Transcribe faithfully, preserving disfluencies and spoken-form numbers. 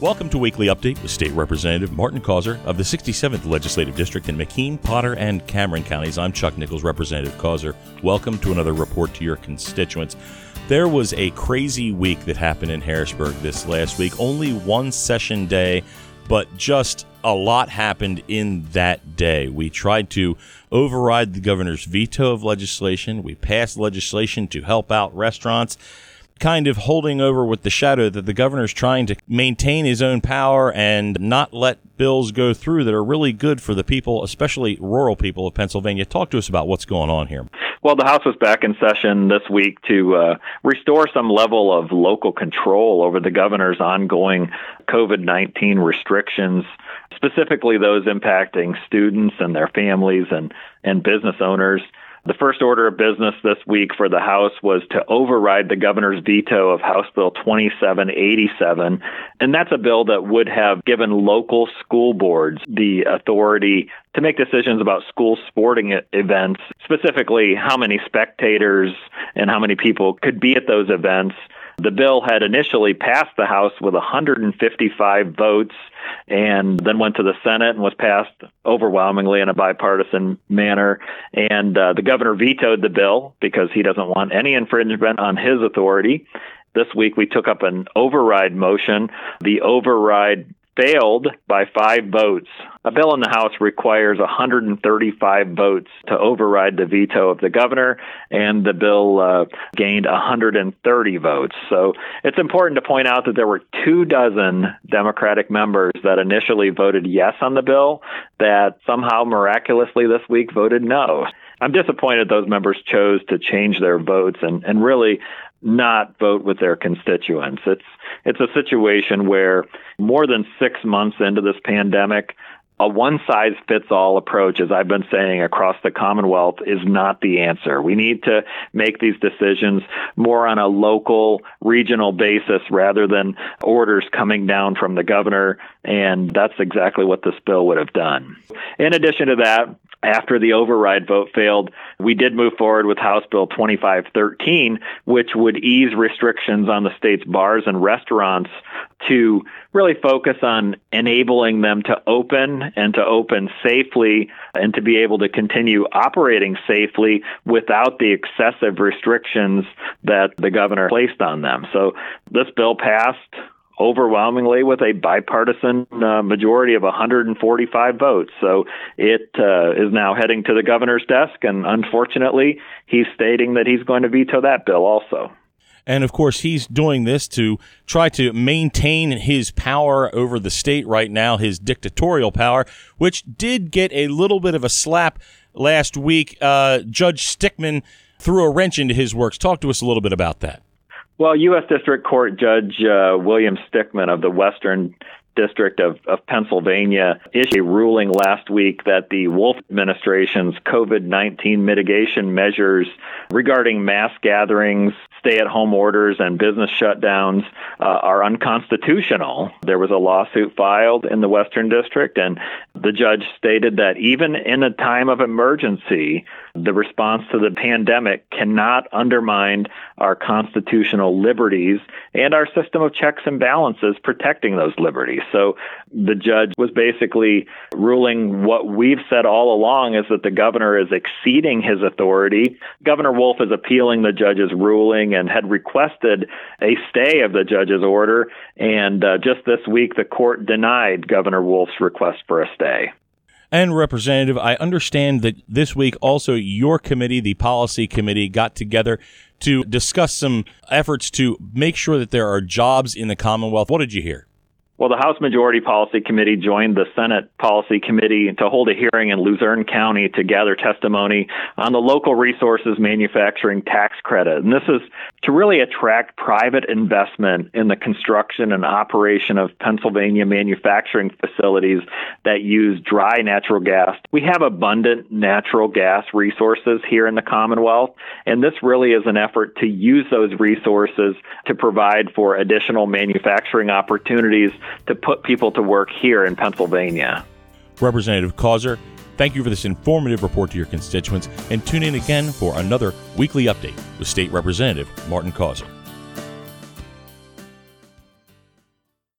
Welcome to Weekly Update with State Representative Martin Causer of the sixty-seventh Legislative District in McKean, Potter, and Cameron Counties. I'm Chuck Nichols. Representative Causer, welcome to another report to your constituents. There was a crazy week that happened in Harrisburg this last week. Only one session day, but just a lot happened in that day. We tried to override the governor's veto of legislation. We passed legislation to help out restaurants, kind of holding over with the shadow that the governor's trying to maintain his own power and not let bills go through that are really good for the people, especially rural people of Pennsylvania. Talk to us about what's going on here. Well, the House was back in session this week to uh, restore some level of local control over the governor's ongoing covid nineteen restrictions, specifically those impacting students and their families and, and business owners. The first order of business this week for the House was to override the governor's veto of House Bill twenty-seven eighty-seven, and that's a bill that would have given local school boards the authority to make decisions about school sporting events, specifically how many spectators and how many people could be at those events. The bill had initially passed the House with one hundred fifty-five votes and then went to the Senate and was passed overwhelmingly in a bipartisan manner. And uh, the governor vetoed the bill because he doesn't want any infringement on his authority. This week, we took up an override motion. The override failed by five votes. A bill in the House requires one hundred thirty-five votes to override the veto of the governor, and the bill uh, gained one hundred thirty votes. So it's important to point out that there were two dozen Democratic members that initially voted yes on the bill that somehow miraculously this week voted no. I'm disappointed those members chose to change their votes and, and really not vote with their constituents. It's it's a situation where more than six months into this pandemic, a one-size-fits-all approach, as I've been saying, across the Commonwealth is not the answer. We need to make these decisions more on a local, regional basis rather than orders coming down from the governor, and that's exactly what this bill would have done. In addition to that, after the override vote failed, we did move forward with House Bill twenty-five thirteen, which would ease restrictions on the state's bars and restaurants to really focus on enabling them to open and to open safely and to be able to continue operating safely without the excessive restrictions that the governor placed on them. So this bill passed overwhelmingly with a bipartisan uh, majority of one hundred forty-five votes. So it uh, is now heading to the governor's desk, and unfortunately, he's stating that he's going to veto that bill also. And, of course, he's doing this to try to maintain his power over the state right now, his dictatorial power, which did get a little bit of a slap last week. Uh, Judge Stickman threw a wrench into his works. Talk to us a little bit about that. Well, U S District Court Judge uh, William Stickman of the Western District of, of Pennsylvania issued a ruling last week that the Wolf administration's covid nineteen mitigation measures regarding mass gatherings, stay-at-home orders, and business shutdowns uh, are unconstitutional. There was a lawsuit filed in the Western District, and the judge stated that even in a time of emergency, the response to the pandemic cannot undermine our constitutional liberties and our system of checks and balances protecting those liberties. So the judge was basically ruling what we've said all along, is that the governor is exceeding his authority. Governor Wolf is appealing the judge's ruling and had requested a stay of the judge's order. And uh, just this week, the court denied Governor Wolf's request for a stay. And Representative, I understand that this week also your committee, the Policy Committee, got together to discuss some efforts to make sure that there are jobs in the Commonwealth. What did you hear? Well, the House Majority Policy Committee joined the Senate Policy Committee to hold a hearing in Luzerne County to gather testimony on the local resources manufacturing tax credit. And this is to really attract private investment in the construction and operation of Pennsylvania manufacturing facilities that use dry natural gas. We have abundant natural gas resources here in the Commonwealth, and this really is an effort to use those resources to provide for additional manufacturing opportunities to put people to work here in Pennsylvania. Representative Causer, thank you for this informative report to your constituents, and tune in again for another Weekly Update with State Representative Martin Causer.